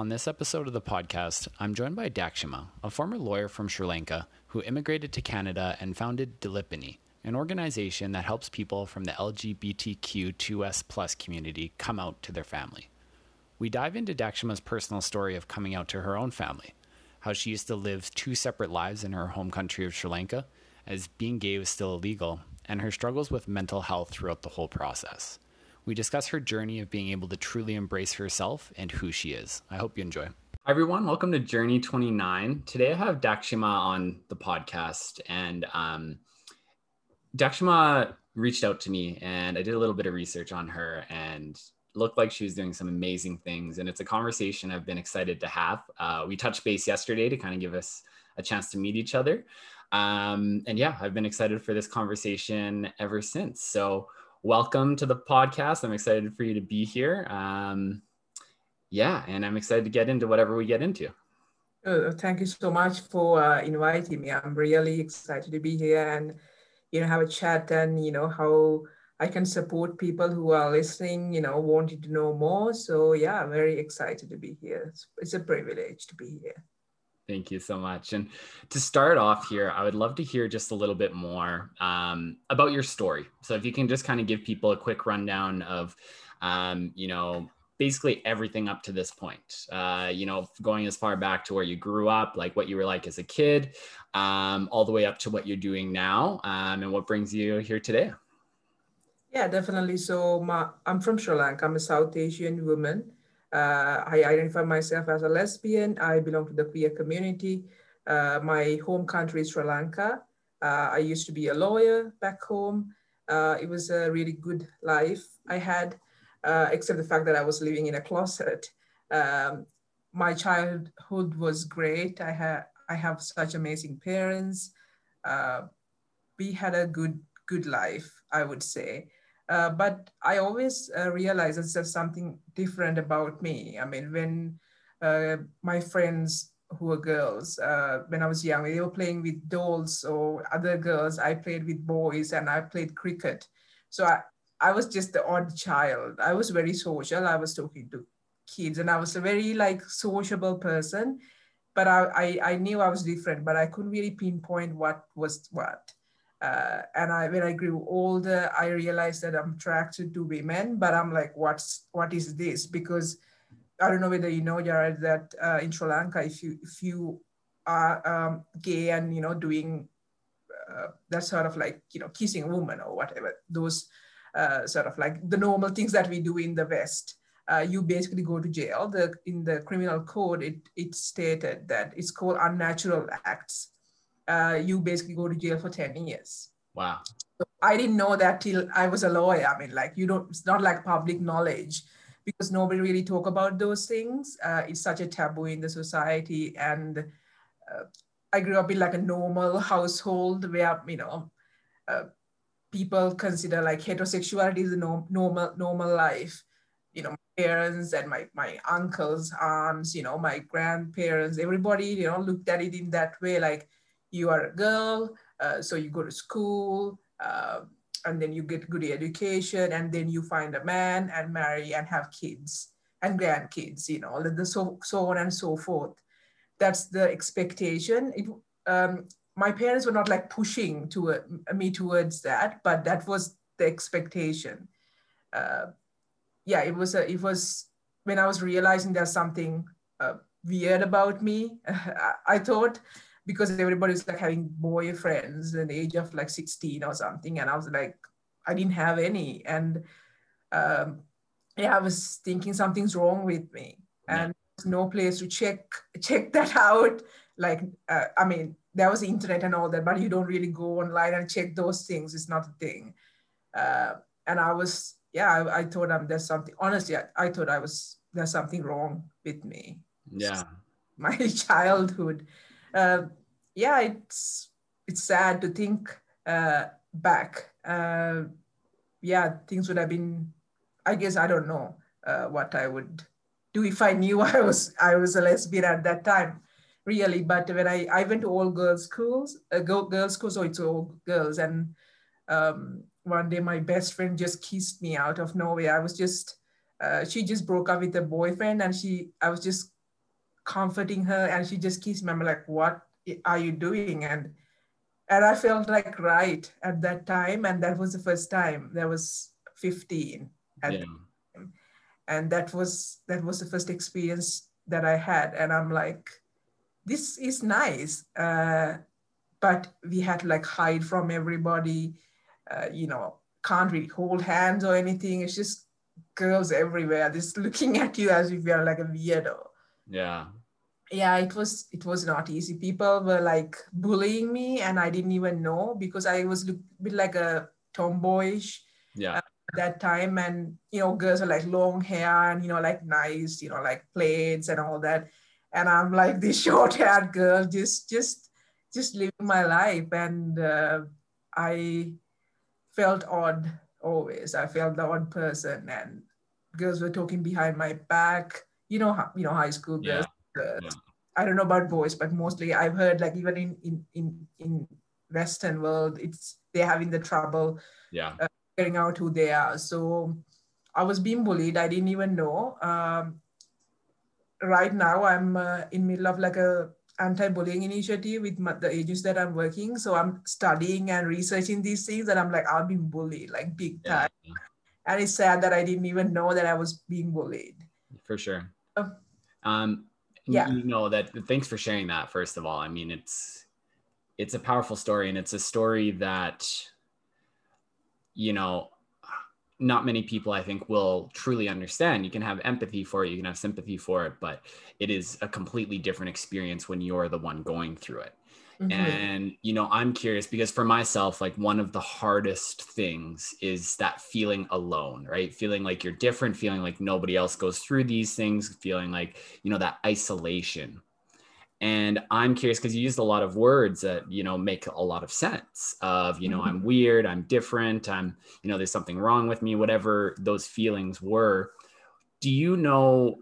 On this episode of the podcast, I'm joined by Dakshima, a former lawyer from Sri Lanka who immigrated to Canada and founded Dilipani, an organization that helps people from the LGBTQ2S+ community come out to their family. We dive into Dakshima's personal story of coming out to her own family, how she used to live two separate lives in her home country of Sri Lanka, as being gay was still illegal, and her struggles with mental health throughout the whole process. We discuss her journey of being able to truly embrace herself and who she is. I hope you enjoy. Hi, everyone. Welcome to Journey 29. Today, I have Dakshima on the podcast, and Dakshima reached out to me, and I did a little bit of research on her, and looked like she was doing some amazing things. And it's a conversation I've been excited to have. We touched base yesterday to kind of give us a chance to meet each other. And yeah, I've been excited for this conversation ever since. So welcome to the podcast. I'm excited for you to be here. Yeah, and I'm excited to get into whatever we get into. Thank you so much for inviting me. I'm really excited to be here and, have a chat and, how I can support people who are listening, wanting to know more. So yeah, I'm very excited to be here. It's a privilege to be here. Thank you so much. And to start off here, I would love to hear just a little bit more about your story. So if you can just kind of give people a quick rundown of, basically everything up to this point, going as far back to where you grew up, like what you were like as a kid, all the way up to what you're doing now, and what brings you here today. Yeah, definitely. So I'm from Sri Lanka. I'm a South Asian woman. I identify myself as a lesbian. I belong to the queer community. My home country is Sri Lanka. I used to be a lawyer back home. It was a really good life I had, except the fact that I was living in a closet. My childhood was great. I have such amazing parents. We had a good life, I would say. But I always realized that there's something different about me. I mean, when my friends who were girls, when I was young, they were playing with dolls or other girls. I played with boys and I played cricket. So I was just the odd child. I was very social. I was talking to kids and I was a very sociable person, but I knew I was different, but I couldn't really pinpoint what was what. When I grew older, I realized that I'm attracted to women, but I'm like, what is this? Because I don't know whether you know, Jared, that in Sri Lanka, if you are gay and, doing that sort of kissing a woman or whatever, those sort of the normal things that we do in the West, you basically go to jail. In the criminal code, it's stated that it's called unnatural acts. You basically go to jail for 10 years. Wow. So I didn't know that till I was a lawyer. I mean, it's not like public knowledge because nobody really talk about those things. It's such a taboo in the society. And I grew up in a normal household where, people consider heterosexuality is the normal life. My parents and my uncles, aunts, my grandparents, everybody, looked at it in that way. You are a girl, so you go to school, and then you get good education, and then you find a man and marry and have kids and grandkids, so on and so forth. That's the expectation. My parents were not pushing me towards that, but that was the expectation. It was when I was realizing there's something weird about me, I thought, because everybody's having boyfriends at the age of 16 or something. And I was I didn't have any. And I was thinking something's wrong with me. Yeah. And there's no place to check that out. There was the internet and all that, but you don't really go online and check those things. It's not a thing. I thought there's something, honestly, I thought there's something wrong with me. Yeah. My childhood. It's sad to think back. Things would have been, I guess, I don't know what I would do if I knew I was a lesbian at that time, really. But when I went to all girls schools, so it's all girls. And one day my best friend just kissed me out of nowhere. She just broke up with a boyfriend and I was just comforting her, and she just kissed me. I'm like, what are you doing? And I felt like right at that time. And that was the first time. That was 15 at the time. And that was the first experience that I had. And I'm like, this is nice. But we had to like hide from everybody, can't really hold hands or anything. It's just girls everywhere just looking at you as if you're like a weirdo. Yeah, it was not easy. People were like bullying me, and I didn't even know because I was a bit like a tomboyish at that time. And, girls are like long hair and, like nice, like plaits and all that. And I'm like this short-haired girl, just living my life. And I felt odd always. I felt the odd person, and girls were talking behind my back. High school girls. Yeah. I don't know about boys, but mostly I've heard like even in Western world, they're having the trouble figuring out who they are. So I was being bullied. I didn't even know. Right now, I'm in middle of like a anti-bullying initiative with the agencies that I'm working. So I'm studying and researching these things, and I'm like, I've been bullied like big time. Yeah. And it's sad that I didn't even know that I was being bullied. For sure. Thanks for sharing that, first of all. I mean, it's a powerful story, and it's a story that, not many people, I think, will truly understand. You can have empathy for it, you can have sympathy for it, but it is a completely different experience when you're the one going through it. Mm-hmm. And, I'm curious because for myself, like one of the hardest things is that feeling alone, right? Feeling like you're different, feeling like nobody else goes through these things, feeling like, that isolation. And I'm curious because you used a lot of words that, make a lot of sense of, I'm weird, I'm different, I'm, there's something wrong with me, whatever those feelings were. Do you know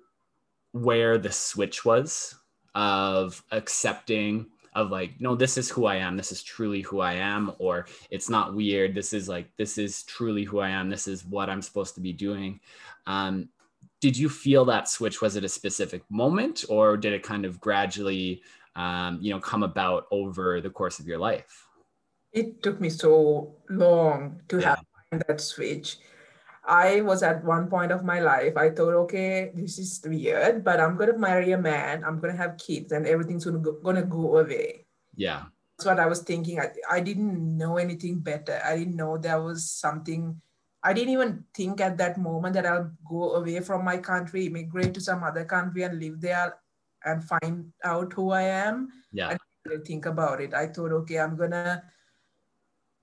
where the switch was of accepting, of like, no, this is who I am, this is truly who I am, or it's not weird, this is truly who I am, this is what I'm supposed to be doing. Did you feel that switch? Was it a specific moment, or did it kind of gradually, come about over the course of your life? It took me so long to have that switch. I was at one point of my life, I thought, okay, this is weird, but I'm going to marry a man, I'm going to have kids, and everything's going to go away. Yeah. That's what I was thinking. I didn't know anything better. I didn't know there was something. I didn't even think at that moment that I'll go away from my country, immigrate to some other country and live there and find out who I am. Yeah. I didn't really think about it. I thought, okay, I'm going to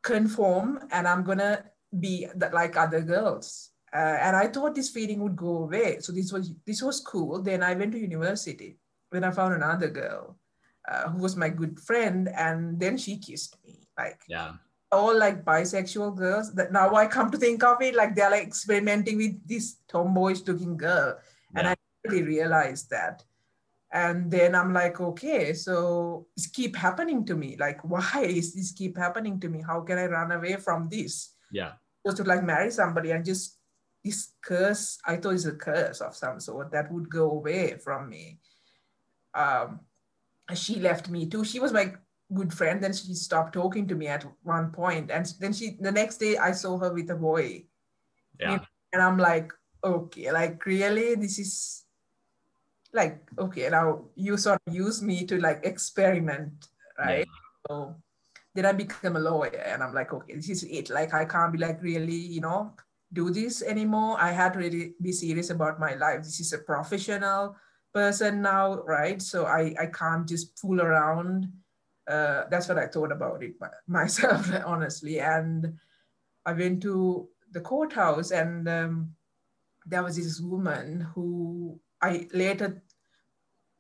conform and I'm going to be like other girls. And I thought this feeling would go away. So this was cool. Then I went to university when I found another girl who was my good friend. And then she kissed me. All like bisexual girls that now I come to think of it, like they're like experimenting with this tomboyish looking girl. Yeah. And I really realized that. And then I'm like, okay, so it's keep happening to me. Like, why is this keep happening to me? How can I run away from this? Yeah. Just to like marry somebody and just this curse, I thought it's a curse of some sort that would go away from me. She left me too. She was my good friend, then she stopped talking to me at one point, and then the next day I saw her with a boy. And I'm like, okay, like really, this is like, okay, now you sort of use me to like experiment, right? So then I became a lawyer, and I'm like, okay, this is it, like I can't be like really do this anymore. I had to really be serious about my life. This is a professional person now, right? So I can't just fool around. That's what I thought about it myself, honestly. And I went to the courthouse, and there was this woman who I later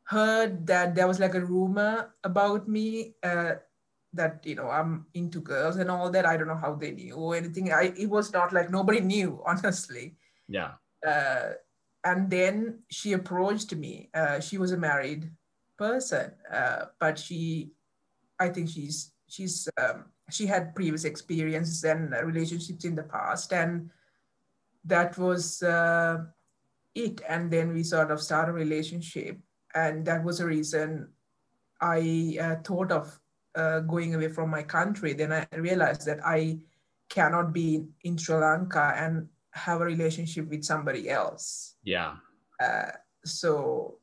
heard that there was like a rumor about me that, I'm into girls and all that. I don't know how they knew or anything. It was not like nobody knew, honestly. Yeah. And then she approached me. She was a married person, but she had previous experiences and relationships in the past, and that was it. And then we sort of started a relationship, And that was the reason I thought of going away from my country. Then I realized that I cannot be in Sri Lanka and have a relationship with somebody else. Yeah. So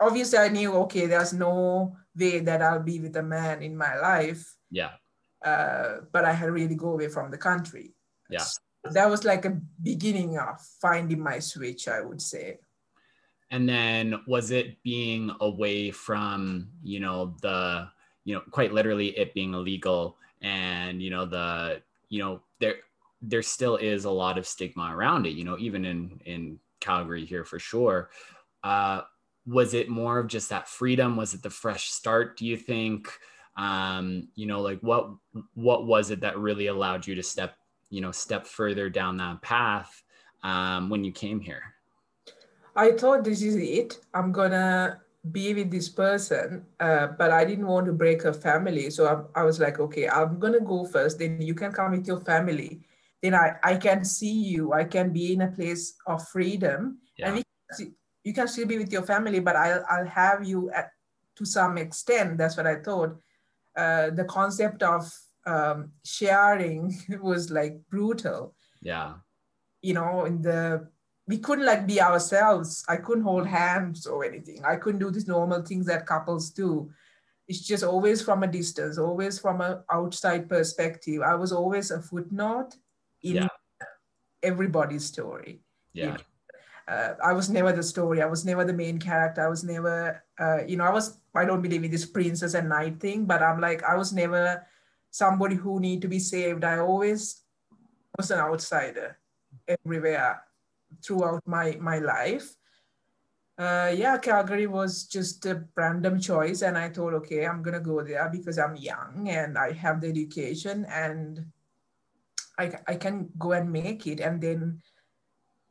obviously I knew, okay, there's no way that I'll be with a man in my life. Yeah. But I had to really go away from the country. Yeah. So that was like a beginning of finding my switch, I would say. And then was it being away from, you know, the, you know, quite literally it being illegal and, you know, the, you know, there still is a lot of stigma around it, you know, even in Calgary here for sure. Was it more of just that freedom? Was it the fresh start, do you think? You know, like what was it that really allowed you to step further down that path when you came here? I thought, this is it. I'm gonna be with this person, but I didn't want to break her family. So I was like, okay, I'm gonna go first. Then you can come with your family. Then I can see you. I can be in a place of freedom. Yeah. And you can still be with your family, but I'll have you to some extent. That's what I thought. The concept of sharing was like brutal. Yeah. You know, we couldn't like be ourselves. I couldn't hold hands or anything. I couldn't do these normal things that couples do. It's just always from a distance, always from an outside perspective. I was always a footnote in everybody's story. Yeah. You know? I was never the story. I was never the main character. I was never, I don't believe in this princess and knight thing, but I'm like, I was never somebody who need to be saved. I always was an outsider everywhere throughout my life. Calgary was just a random choice. And I thought, okay, I'm going to go there because I'm young and I have the education and I can go and make it. And then,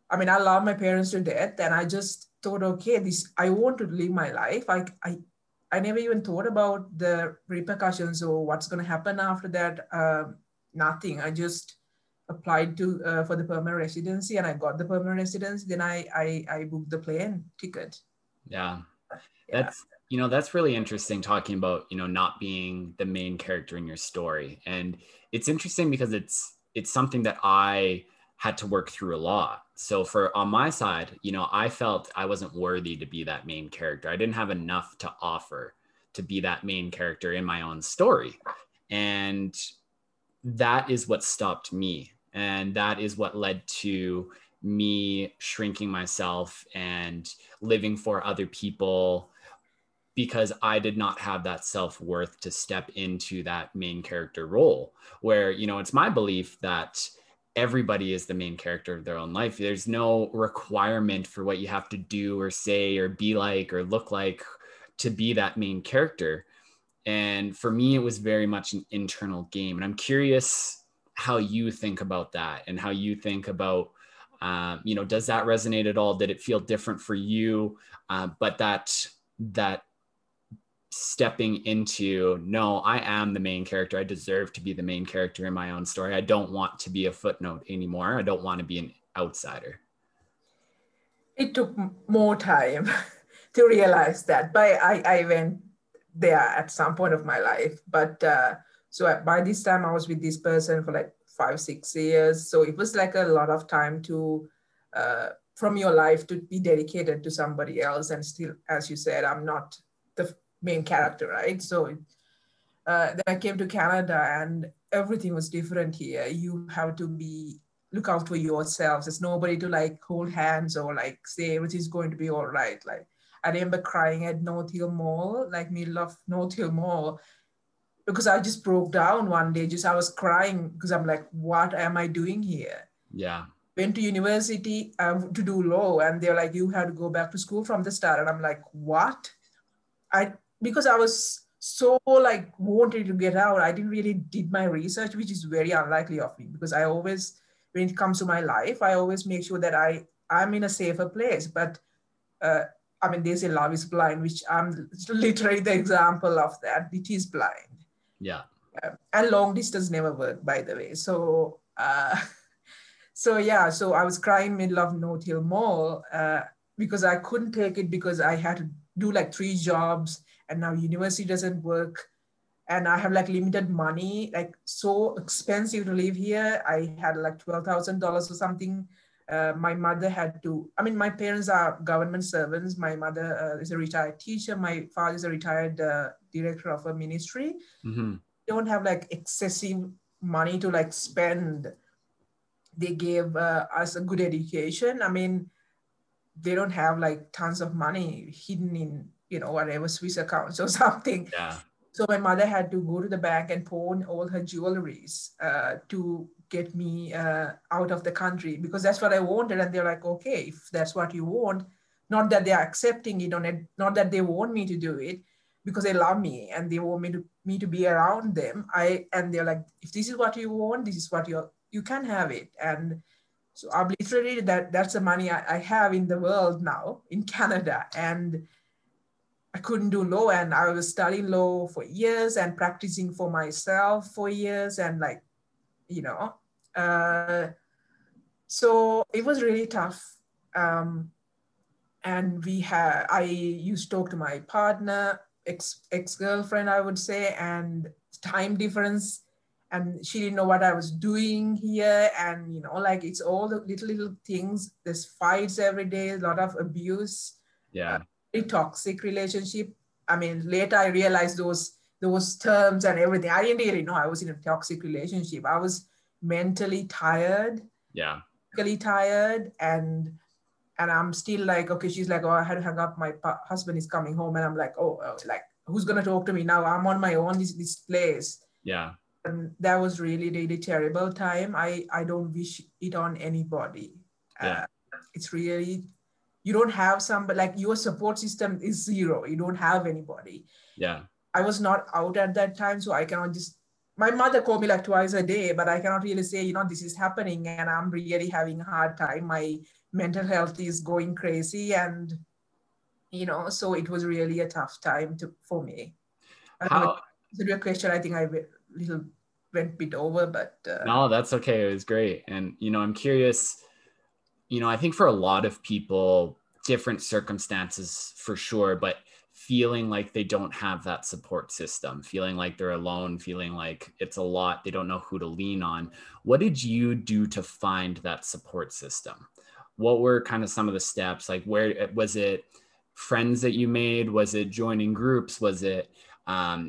I mean, I love my parents to death. And I just thought, okay, I want to live my life. I never even thought about the repercussions or what's going to happen after that. Nothing. I just applied for the permanent residency and I got the permanent residency. Then I booked the plane ticket. Yeah. That's really interesting, talking about, you know, not being the main character in your story. And it's interesting because it's something that I had to work through a lot. So on my side, you know, I felt I wasn't worthy to be that main character. I didn't have enough to offer to be that main character in my own story. And that is what stopped me. And that is what led to me shrinking myself and living for other people, because I did not have that self-worth to step into that main character role, where, you know, it's my belief that everybody is the main character of their own life. There's no requirement for what you have to do or say or be like or look like to be that main character. And for me, it was very much an internal game. And I'm curious how you think about that and how you think about, you know, does that resonate at all? Did it feel different for you? But that stepping into, no, I am the main character. I deserve to be the main character in my own story. I don't want to be a footnote anymore. I don't want to be an outsider. It took more time to realize that, but I went there at some point of my life. But so by this time I was with this person for like 5-6 years. So it was like a lot of time to from your life to be dedicated to somebody else. And still, as you said, I'm not the main character, right? So then I came to Canada and everything was different here. You have to look out for yourselves. There's nobody to like hold hands or like say everything's going to be all right. Like, I remember crying at North Hill Mall, like middle of North Hill Mall, because I just broke down one day. I was crying because I'm like, what am I doing here? Yeah. Went to university to do law, and they're like, you have to go back to school from the start. And I'm like, what? Because I was so like wanted to get out, I didn't really did my research, which is very unlikely of me, because I always, when it comes to my life, I always make sure that I'm in a safer place. But I mean, they say love is blind, which I'm literally the example of that. It is blind. Yeah. And long distance never worked, by the way. So, so I was crying middle of North Hill Mall because I couldn't take it, because I had to do like 3 jobs, and now university doesn't work, and I have like limited money, like so expensive to live here. I had like $12,000 or something. My mother had to, I mean, my parents are government servants. My mother is a retired teacher. My father is a retired director of a ministry. Mm-hmm. Don't have like excessive money to like spend. They gave us a good education. I mean, they don't have like tons of money hidden in, you know, whatever Swiss accounts or something. Yeah. So my mother had to go to the bank and pawn all her jewelries to get me out of the country, because that's what I wanted. And they're like, okay, if that's what you want, not that they're accepting it, not that they want me to do it, because they love me and they want me to be around them. And they're like, if this is what you want, this is what you can have it. And so I'm literally, that's the money I have in the world now in Canada. And I couldn't do law, and I was studying law for years and practicing for myself for years. And like, you know, so it was really tough. And I used to talk to my partner, ex-girlfriend, I would say, and time difference. And she didn't know what I was doing here. And, you know, like it's all the little things. There's fights every day, a lot of abuse. Yeah. Very toxic relationship. I mean, later I realized those terms and everything. I didn't really know I was in a toxic relationship. I was mentally tired. Yeah. Physically tired. And I'm still like, okay, she's like, oh, I had to hang up. My husband is coming home. And I'm like, oh, like, who's going to talk to me now? I'm on my own, this place. Yeah. And that was really, really terrible time. I don't wish it on anybody. Yeah. It's really, you don't have somebody, like your support system is zero. You don't have anybody. Yeah. I was not out at that time. So I cannot just, my mother called me like twice a day, but I cannot really say, you know, this is happening and I'm really having a hard time. My mental health is going crazy. And, you know, so it was really a tough time for me. It's a real question. I think I little went a bit over, but no, that's okay. It was great. And, you know, I'm curious, you know, I think for a lot of people, different circumstances for sure, but feeling like they don't have that support system, feeling like they're alone, feeling like it's a lot, they don't know who to lean on. What did you do to find that support system? What were kind of some of the steps? Like, where was it? Friends that you made? Was it joining groups? Was it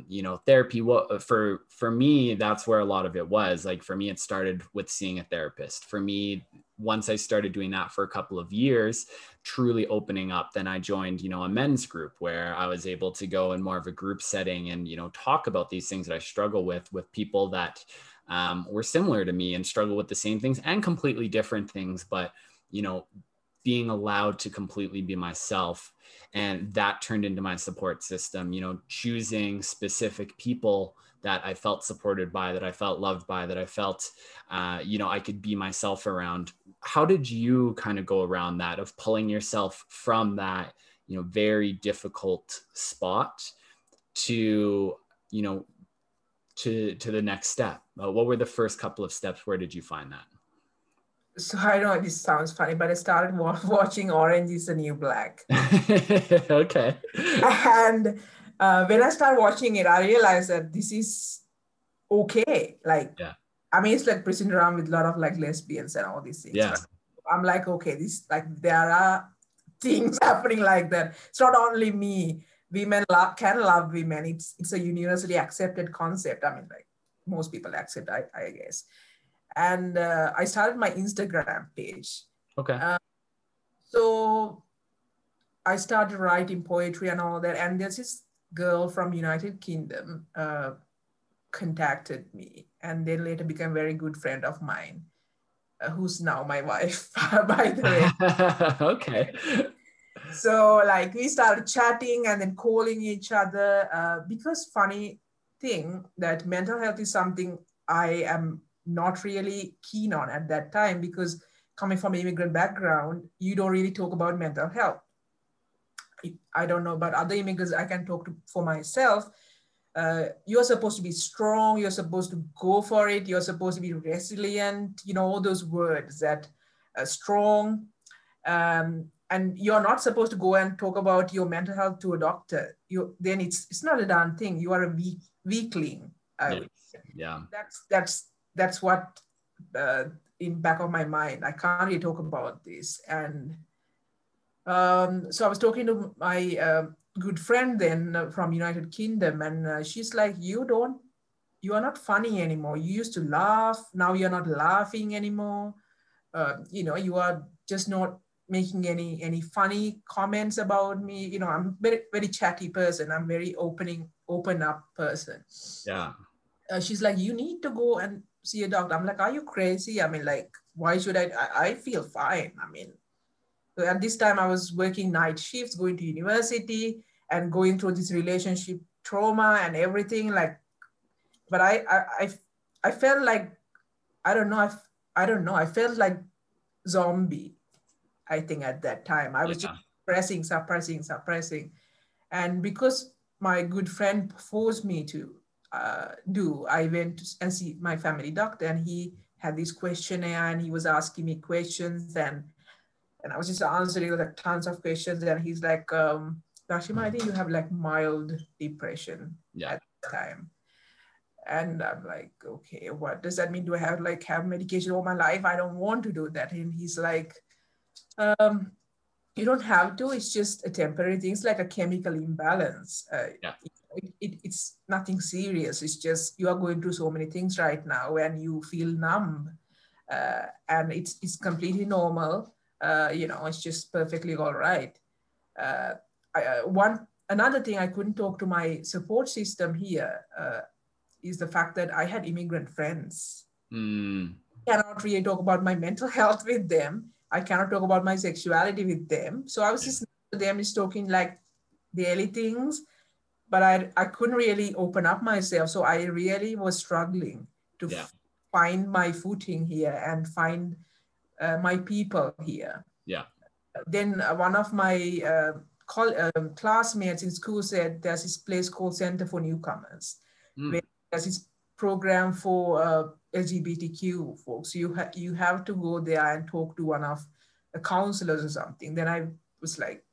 you know, therapy? For me, that's where a lot of it was. Like for me, it started with seeing a therapist. For me, once I started doing that for a couple of years, truly opening up, then I joined, you know, a men's group where I was able to go in more of a group setting and, you know, talk about these things that I struggle with people that were similar to me and struggle with the same things and completely different things, but, you know, being allowed to completely be myself. And that turned into my support system, you know, choosing specific people that I felt supported by, that I felt loved by, that I felt, you know, I could be myself around. How did you kind of go around that, of pulling yourself from that, you know, very difficult spot to, you know, to the next step? What were the first couple of steps? Where did you find that? So I know this sounds funny, but I started watching Orange is the New Black. Okay. And when I started watching it, I realized that this is okay. Like, yeah. I mean, it's like prison around with a lot of like lesbians and all these things. Yeah. I'm like, okay, this, like, there are things happening like that. It's not only me. Women can love women. It's a universally accepted concept. I mean, like most people accept, I guess. And I started my Instagram page. Okay. So I started writing poetry and all that. And there's this girl from United Kingdom contacted me and then later became a very good friend of mine, who's now my wife, by the way. Okay. So like we started chatting and then calling each other because funny thing that mental health is something I am not really keen on at that time, because coming from an immigrant background, you don't really talk about mental health. I don't know about other immigrants. I can talk for myself. You're supposed to be strong. You're supposed to go for it. You're supposed to be resilient. You know, all those words that are strong. And you're not supposed to go and talk about your mental health to a doctor. Then it's not a darn thing. You are a weakling. Yeah. That's what in back of my mind. I can't really talk about this. And so I was talking to my good friend then from United Kingdom, and she's like, you are not funny anymore. You used to laugh. Now you're not laughing anymore. You are just not making any funny comments about me. I'm very, very chatty person. I'm very open up person. Yeah. She's like, you need to go and see a doctor. I'm like, are you crazy? I mean, like, why should I feel fine. I mean, so at this time I was working night shifts, going to university and going through this relationship trauma and everything. Like, but I felt like, I felt like zombie. I think at that time, I was just suppressing. And because my good friend forced me to I went and see my family doctor, and he had this questionnaire and he was asking me questions, and I was just answering like tons of questions. And he's like, Dakshima, I think you have like mild depression at the time. And I'm like, okay, what does that mean? Do I have medication all my life? I don't want to do that. And he's like, you don't have to. It's just a temporary thing. It's like a chemical imbalance. It's nothing serious. It's just you are going through so many things right now, and you feel numb, and it's completely normal. It's just perfectly all right. Another thing I couldn't talk to my support system here is the fact that I had immigrant friends. I cannot really talk about my mental health with them. I cannot talk about my sexuality with them. So I was just talking like daily things, but I couldn't really open up myself. So I really was struggling to find my footing here and find my people here. Yeah. Then one of my classmates in school said there's this place called Center for Newcomers. Where there's this program for LGBTQ folks. You have to go there and talk to one of the counselors or something. Then I was like,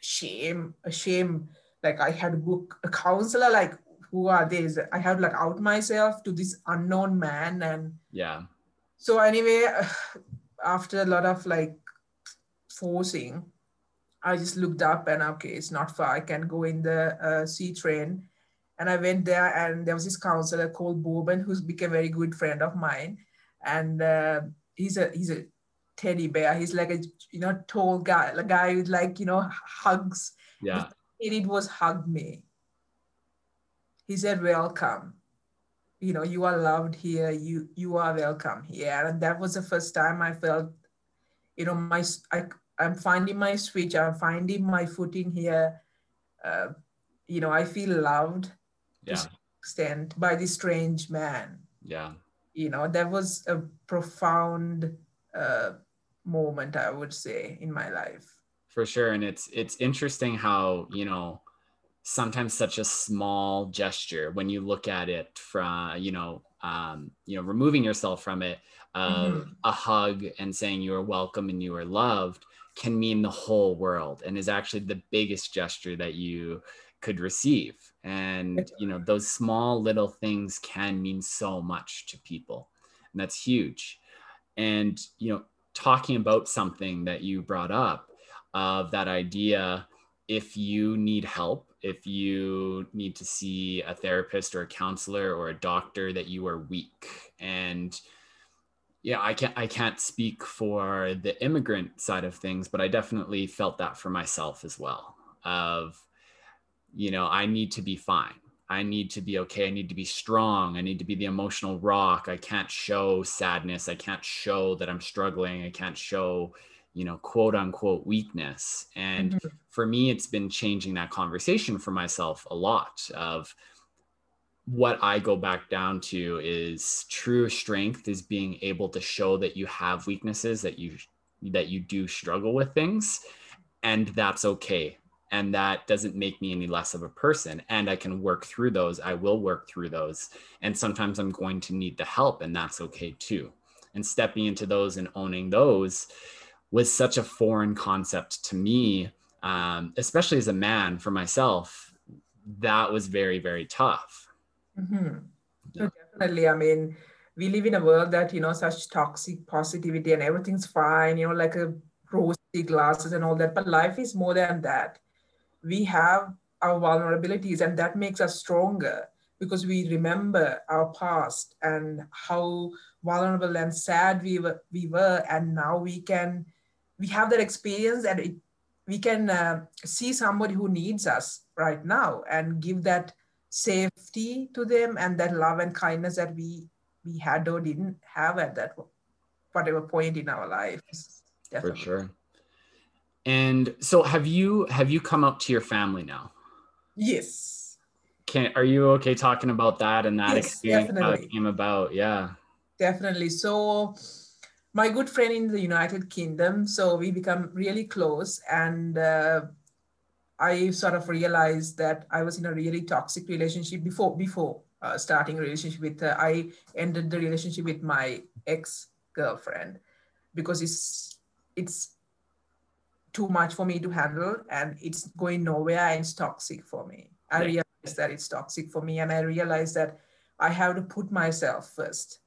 shame. Like I had to book a counselor. Like, who are these? I had to like out myself to this unknown man. And so anyway, after a lot of like forcing, I just looked up and okay, it's not far. I can go in the C train. And I went there, and there was this counselor called Boban, who's become a very good friend of mine. And he's a teddy bear. He's like a tall guy, a guy with like hugs. Yeah. He did was hug me. He said, "Welcome. You are loved here. You are welcome here." And that was the first time I felt, I'm finding my switch. I'm finding my footing here. I feel loved. To some extent by this strange man. Yeah. That was a profound moment, I would say, in my life. For sure. And it's interesting how, sometimes such a small gesture, when you look at it from, removing yourself from it, a hug and saying you are welcome and you are loved can mean the whole world, and is actually the biggest gesture that you could receive. And those small little things can mean so much to people, and that's huge. And talking about something that you brought up of that idea, if you need help, if you need to see a therapist or a counselor or a doctor, that you are weak. And I can't speak for the immigrant side of things, but I definitely felt that for myself as well, of I need to be fine. I need to be okay. I need to be strong. I need to be the emotional rock. I can't show sadness. I can't show that I'm struggling. I can't show, quote unquote weakness. And for me, it's been changing that conversation for myself a lot. Of what I go back down to is true strength is being able to show that you have weaknesses, that you do struggle with things, and that's okay. And that doesn't make me any less of a person. And I can work through those. I will work through those. And sometimes I'm going to need the help, and that's okay too. And stepping into those and owning those was such a foreign concept to me, especially as a man for myself. That was very, very tough. Mm-hmm. Yeah. So definitely, I mean, we live in a world that, you know, such toxic positivity and everything's fine, you know, like a rosy glasses and all that. But life is more than that. We have our vulnerabilities, and that makes us stronger because we remember our past and how vulnerable and sad we were. And now we have that experience, and we can see somebody who needs us right now and give that safety to them and that love and kindness that we had or didn't have at that whatever point in our lives. Definitely. For sure. And so have you come up to your family now? Yes. Are you okay talking about that and that experience, definitely. How it came about? Yeah. Definitely. So my good friend in the United Kingdom, so we become really close, and I sort of realized that I was in a really toxic relationship before starting a relationship with her. I ended the relationship with my ex-girlfriend because it's too much for me to handle, and it's going nowhere, and it's toxic for me. I realized that it's toxic for me, and I realized that I have to put myself first.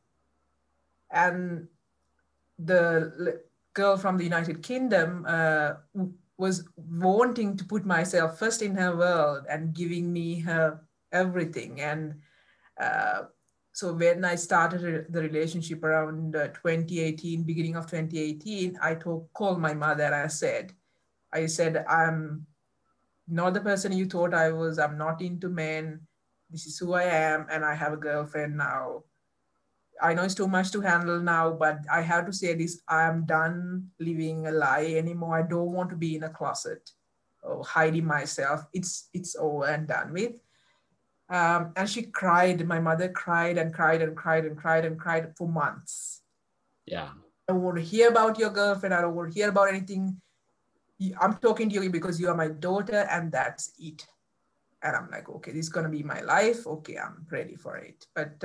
And the girl from the United Kingdom was wanting to put myself first in her world and giving me her everything. And so when I started the relationship around 2018, beginning of 2018, I called my mother and I said, I'm not the person you thought I was. I'm not into men. This is who I am. And I have a girlfriend now. I know it's too much to handle now, but I have to say this, I'm done living a lie anymore. I don't want to be in a closet or hiding myself. It's over and done with. And she cried, my mother cried and cried and cried and cried and cried for months. Yeah. I don't want to hear about your girlfriend. I don't want to hear about anything. I'm talking to you because you are my daughter, and that's it. And I'm like, okay, this is going to be my life. Okay, I'm ready for it. But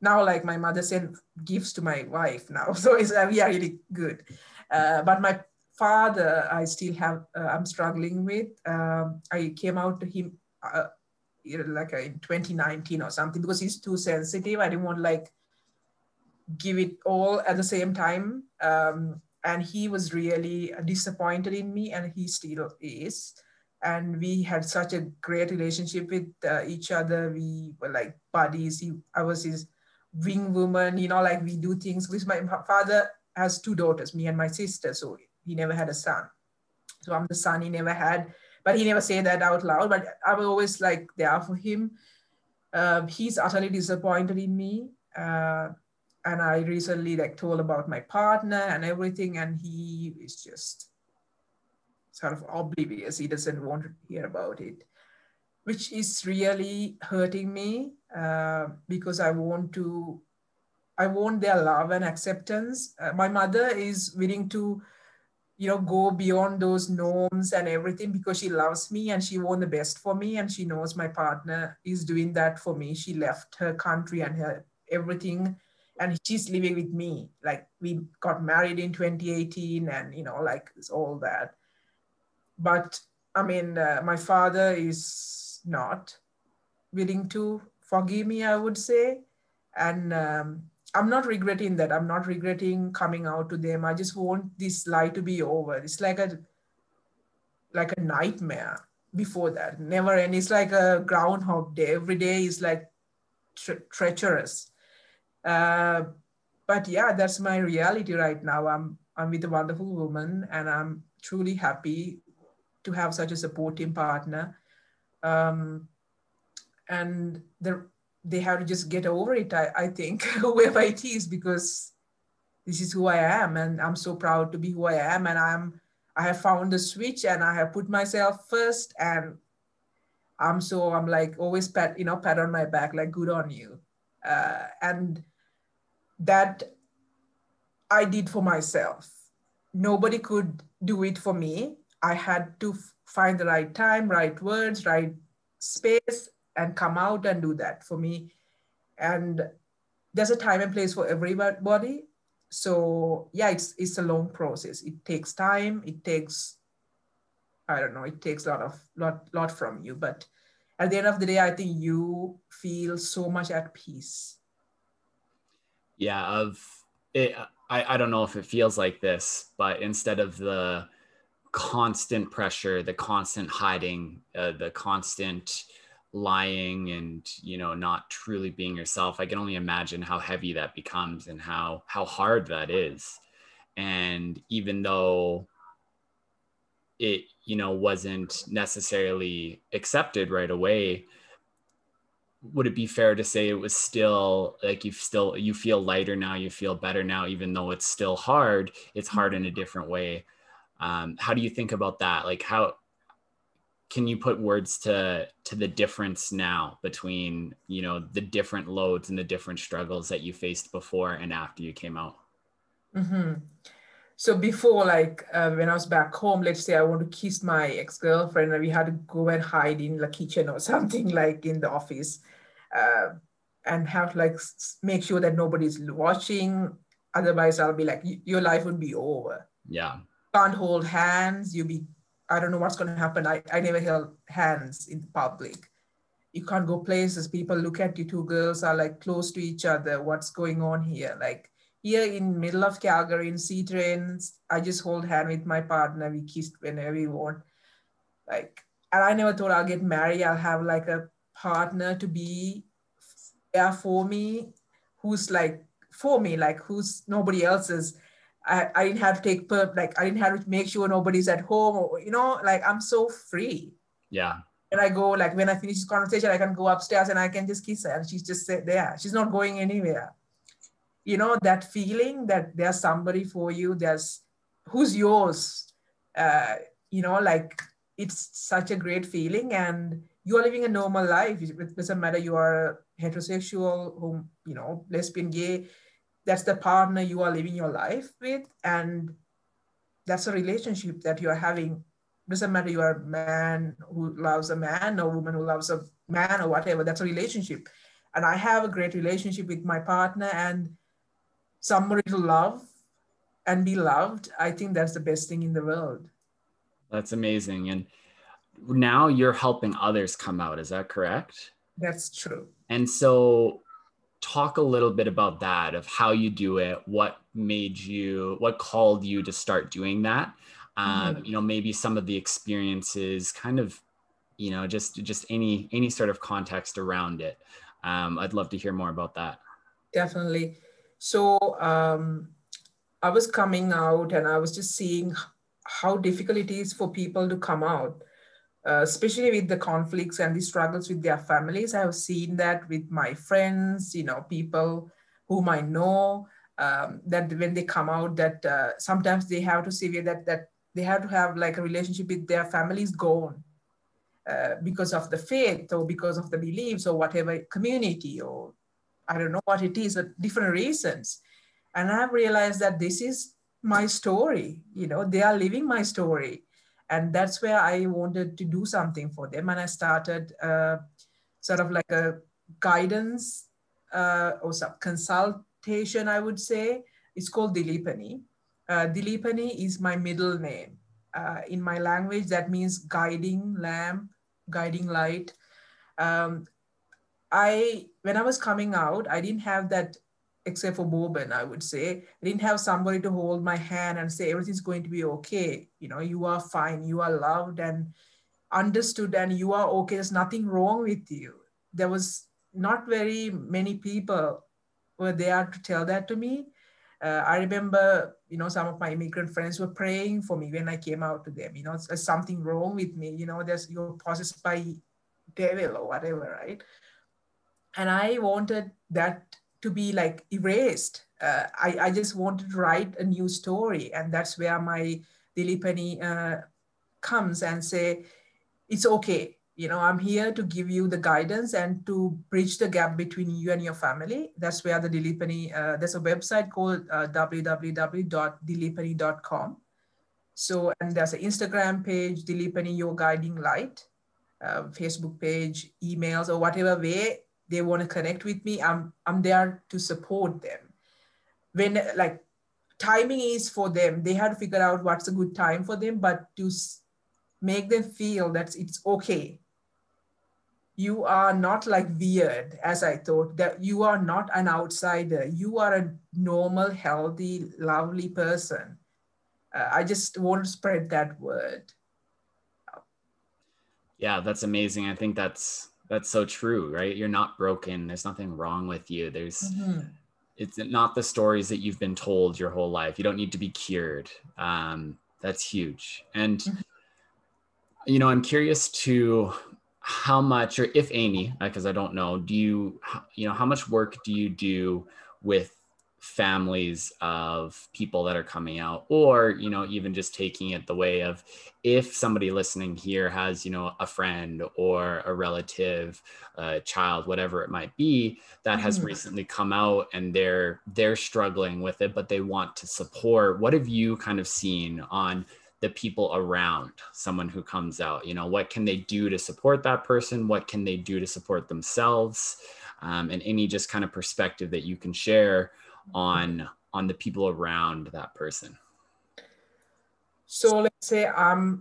now, like my mother sent gifts to my wife now, so it's really good. But my father, I still have. I'm struggling with. I came out to him in 2019 or something because he's too sensitive. I didn't want to give it all at the same time. And he was really disappointed in me, and he still is. And we had such a great relationship with each other. We were like buddies. I was his wing woman, we do things. Because my father has two daughters, me and my sister, so he never had a son. So I'm the son he never had, but he never said that out loud, but I was always there for him. He's utterly disappointed in me. And I recently told about my partner and everything, and he is just sort of oblivious. He doesn't want to hear about it, which is really hurting me because I want their love and acceptance. My mother is willing to, go beyond those norms and everything because she loves me and she wants the best for me. And she knows my partner is doing that for me. She left her country and her everything, and she's living with me. We got married in 2018 and, it's all that. But I mean, my father is not willing to forgive me, I would say. And I'm not regretting that. I'm not regretting coming out to them. I just want this lie to be over. It's like a nightmare before that. Never end. It's like a Groundhog Day. Every day is treacherous. But yeah, that's my reality right now. I'm with a wonderful woman, and I'm truly happy to have such a supportive partner, and they have to just get over it, I think, whoever it is, because this is who I am, and I'm so proud to be who I am, and I have found the switch, and I have put myself first, and I'm always pat on my back, good on you, and that I did for myself. Nobody could do it for me. I had to find the right time, right words, right space, and come out and do that for me. And there's a time and place for everybody. So yeah, it's a long process. It takes time. It takes, I don't know, it takes a lot from you, but at the end of the day, I think you feel so much at peace. Yeah, I don't know if it feels like this, but instead of the constant pressure, the constant hiding, the constant lying and, you know, not truly being yourself, I can only imagine how heavy that becomes and how hard that is. And even though it, you know, wasn't necessarily accepted right away, would it be fair to say it was still like you feel lighter now, you feel better now, even though it's still hard, it's hard in a different way. How do you think about that? Like, how can you put words to the difference now between, you know, the different loads and the different struggles that you faced before and after you came out? Mm-hmm. So before, like when I was back home, let's say I want to kiss my ex-girlfriend and we had to go and hide in the kitchen or something, like in the office, and have like make sure that nobody's watching. Otherwise I'll be like, your life would be over. Yeah. Can't hold hands. I don't know what's going to happen. I never held hands in public. You can't go places. People look at you. Two girls are like close to each other. What's going on here? Like, here in middle of Calgary, in C-trains, I just hold hand with my partner. We kissed whenever we want. Like, and I never thought I'll get married. I'll have like a partner to be there for me, who's like for me, like who's nobody else's. I didn't have to take I didn't have to make sure nobody's at home, or, you know, like I'm so free. Yeah. And I go, like when I finish this conversation, I can go upstairs and I can just kiss her and she's just there. She's not going anywhere. You know, that feeling that there's somebody for you, who's yours, you know, like it's such a great feeling and you're living a normal life. It doesn't matter you are heterosexual, you know, lesbian, gay, that's the partner you are living your life with. And that's a relationship that you're having. Doesn't matter you are a man who loves a man or a woman who loves a man or whatever, that's a relationship. And I have a great relationship with my partner and somebody to love and be loved. I think that's the best thing in the world. That's amazing. And now you're helping others come out. Is that correct? That's true. And so talk a little bit about that, of how you do it, what called you to start doing that? You know, maybe some of the experiences, kind of, you know, just any sort of context around it. I'd love to hear more about that. Definitely. So I was coming out and I was just seeing how difficult it is for people to come out, especially with the conflicts and the struggles with their families. I have seen that with my friends, you know, people whom I know, that when they come out, that sometimes they have to severe that they have to have like a relationship with their families gone because of the faith or because of the beliefs or whatever community, or I don't know what it is, but different reasons. And I've realized that this is my story, you know, they are living my story. And that's where I wanted to do something for them. And I started sort of like a guidance or some consultation, I would say. It's called Dilipani. Dilipani is my middle name. In my language, that means guiding lamp, guiding light. When I was coming out, I didn't have that, except for Boban, I would say. I didn't have somebody to hold my hand and say, everything's going to be okay. You know, you are fine, you are loved and understood and you are okay, there's nothing wrong with you. There was not very many people were there to tell that to me. I remember, you know, some of my immigrant friends were praying for me when I came out to them, you know, there's something wrong with me, you know, you're possessed by devil or whatever, right? And I wanted that to be like erased. I just wanted to write a new story. And that's where my Dilipani comes and say, it's okay. You know, I'm here to give you the guidance and to bridge the gap between you and your family. That's where the Dilipani, there's a website called www.dilipani.com. So, and there's an Instagram page, Dilipani, Your Guiding Light, Facebook page, emails, or whatever way they want to connect with me. I'm there to support them. When like timing is for them. They have to figure out what's a good time for them, but to make them feel that it's okay. You are not like weird, as I thought, that you are not an outsider. You are a normal, healthy, lovely person. I just want to spread that word. Yeah, that's amazing. I think that's so true, right? You're not broken. There's nothing wrong with you. There's, it's not the stories that you've been told your whole life. You don't need to be cured. That's huge. And, you know, I'm curious to, how much, or if any, because I don't know, do you, how much work do you do with families of people that are coming out, or, you know, even just taking it the way of, if somebody listening here has, you know, a friend or a relative, a child, whatever it might be, that has recently come out and they're struggling with it, but they want to support. What have you kind of seen on the people around someone who comes out? You know, what can they do to support that person? What can they do to support themselves? And any just kind of perspective that you can share on the people around that person. So let's say I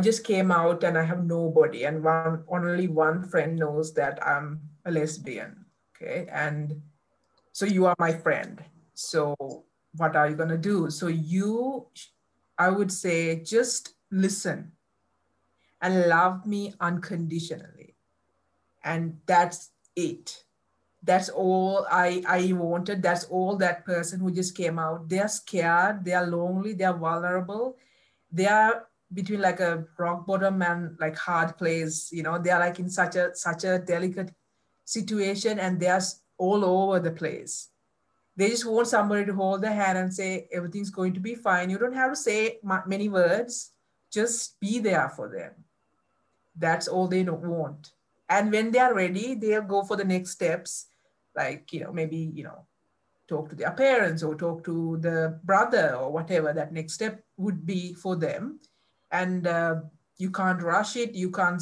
just came out and I have nobody, and only one friend knows that I'm a lesbian. Okay. And so you are my friend. So what are you going to do? So I would say, just listen and love me unconditionally. And that's it. That's all I wanted. That's all that person who just came out. They're scared, they're lonely, they're vulnerable. They are between like a rock bottom and like hard place, you know, they're like in such a delicate situation, and they're all over the place. They just want somebody to hold their hand and say, everything's going to be fine. You don't have to say many words, just be there for them. That's all they want. And when they are ready, they'll go for the next steps. Like, you know, maybe, you know, talk to their parents or talk to the brother or whatever that next step would be for them. And you can't rush it. You can't,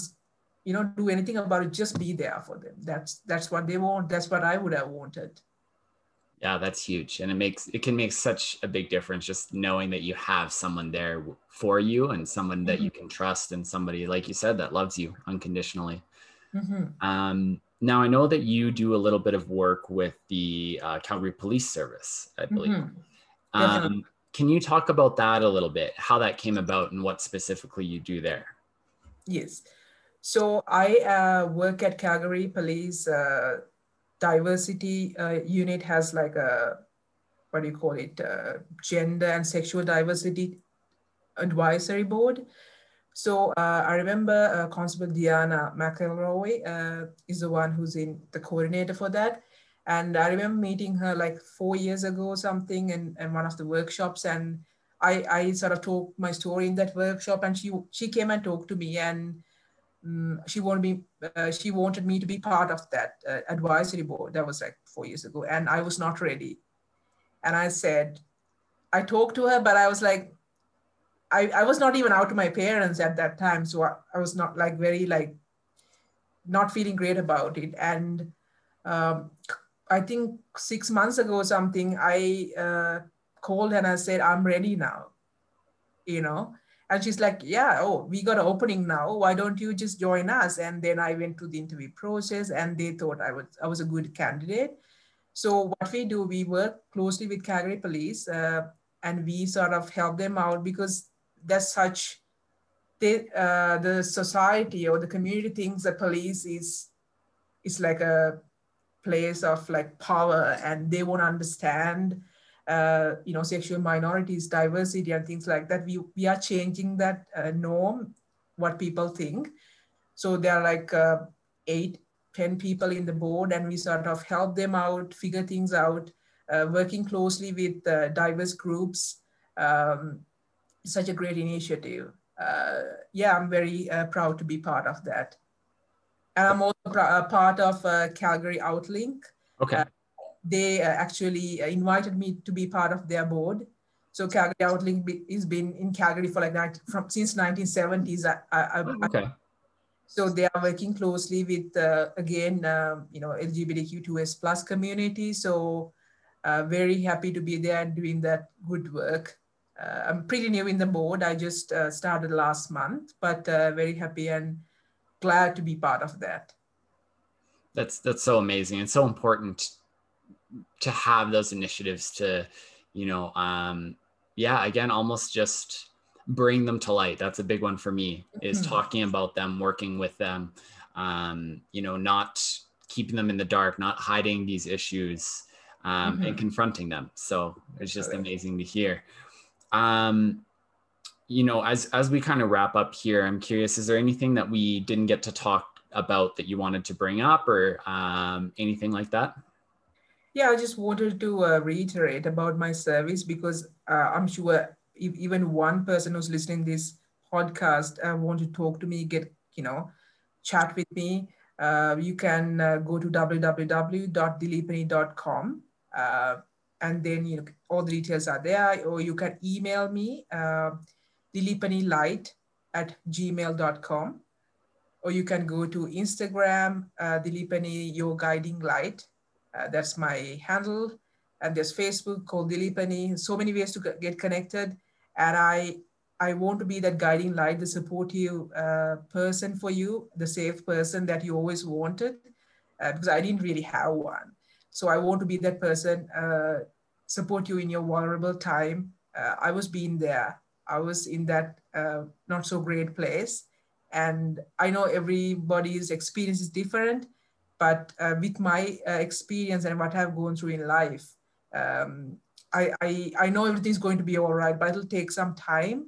you know, do anything about it. Just be there for them. That's what they want. That's what I would have wanted. Yeah, that's huge. And it can make such a big difference, just knowing that you have someone there for you and someone that you can trust, and somebody, like you said, that loves you unconditionally. Now, I know that you do a little bit of work with the Calgary Police Service, I believe. Can you talk about that a little bit, how that came about and what specifically you do there? Yes. So I work at Calgary Police. Diversity unit has like a, gender and sexual diversity advisory board. So I remember Constable Diana McElroy is the one who's in the coordinator for that. And I remember meeting her like 4 years ago or something in one of the workshops. And I sort of told my story in that workshop, and she came and talked to me, and she wanted me to be part of that advisory board. That was like 4 years ago, and I was not ready. And I said, I talked to her, but I was like, I was not even out to my parents at that time. So I was not like very, like, not feeling great about it. And I think 6 months ago or something, I called and I said, I'm ready now, you know? And she's like, yeah, oh, we got an opening now. Why don't you just join us? And then I went through the interview process, and they thought I was a good candidate. So what we do, we work closely with Calgary Police and we sort of help them out, because that's such, the society or the community thinks the police is like a place of like power, and they won't understand you know, sexual minorities, diversity and things like that. We are changing that norm, what people think. So there are like 8-10 people in the board, and we sort of help them out, figure things out, working closely with diverse groups. Such a great initiative. Yeah, I'm very proud to be part of that. And I'm also part of Calgary OutLink. Okay. They actually invited me to be part of their board. So Calgary OutLink has been in Calgary for like since 1970s. So they are working closely with, again, you know, LGBTQ2S+ community. So Very happy to be there and doing that good work. I'm pretty new in the board. I just started last month, but very happy and glad to be part of that. That's so amazing and so important to have those initiatives to, you know, yeah, again, almost just bring them to light. That's a big one for me, is talking about them, working with them, you know, not keeping them in the dark, not hiding these issues and confronting them. So it's just amazing to hear. You know, as we kind of wrap up here, I'm curious, is there anything that we didn't get to talk about that you wanted to bring up or anything like that? Yeah, I just wanted to reiterate about my service, because I'm sure if even one person who's listening to this podcast want to talk to me, get, you know, chat with me, you can go to www.dilipani.com. And then, you know, all the details are there, or you can email me, dilipanilight@gmail.com, or you can go to Instagram, Dilipani, your guiding light. That's my handle. And there's Facebook called Dilipani. So many ways to get connected. And I want to be that guiding light, the supportive person for you, the safe person that you always wanted, because I didn't really have one. So I want to be that person, support you in your vulnerable time. I was being there. I was in that not so great place. And I know everybody's experience is different, but with my experience and what I've gone through in life, I know everything's going to be all right, but it'll take some time.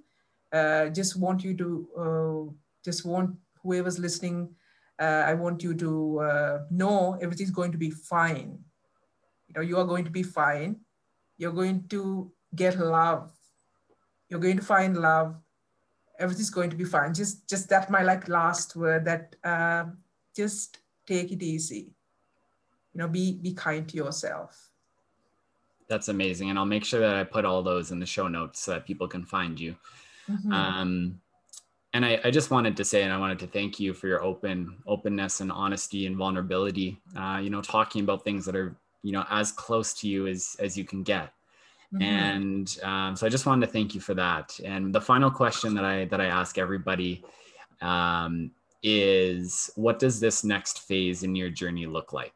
Just want you to, just want whoever's listening, I want you to know everything's going to be fine. You know, you are going to be fine. You're going to get love. You're going to find love. Everything's going to be fine. Just that my like last word, that just take it easy. You know, be kind to yourself. That's amazing. And I'll make sure that I put all those in the show notes so that people can find you. And I just wanted to say, and I wanted to thank you for your openness and honesty and vulnerability, you know, talking about things that are, you know, as close to you as you can get. And so I just wanted to thank you for that. And the final question that I ask everybody is, what does this next phase in your journey look like?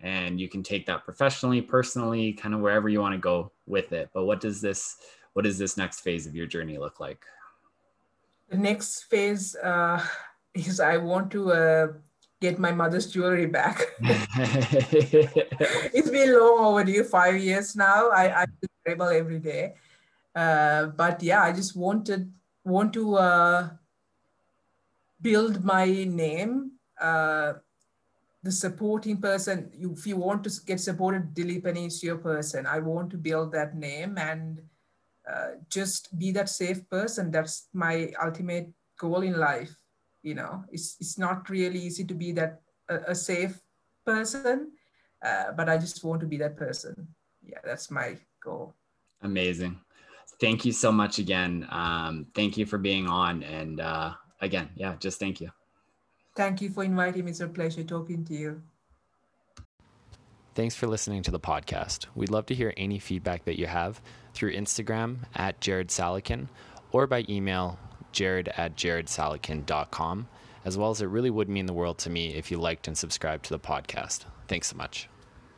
And you can take that professionally, personally, kind of wherever you want to go with it. But what does this next phase of your journey look like? The next phase is I want to get my mother's jewelry back. It's been long overdue, 5 years now. I travel every day. But yeah, I just want to build my name, the supporting person. If you want to get supported, Dilipani is your person. I want to build that name and just be that safe person. That's my ultimate goal in life. You know, it's not really easy to be that a safe person, but I just want to be that person. Yeah, that's my goal. Amazing. Thank you so much again. Thank you for being on. And again, yeah, just thank you. Thank you for inviting me. It's a pleasure talking to you. Thanks for listening to the podcast. We'd love to hear any feedback that you have through Instagram @JaredSalakin or by email jared@jaredsalakin.com, as well as it really would mean the world to me if you liked and subscribed to the podcast. Thanks so much.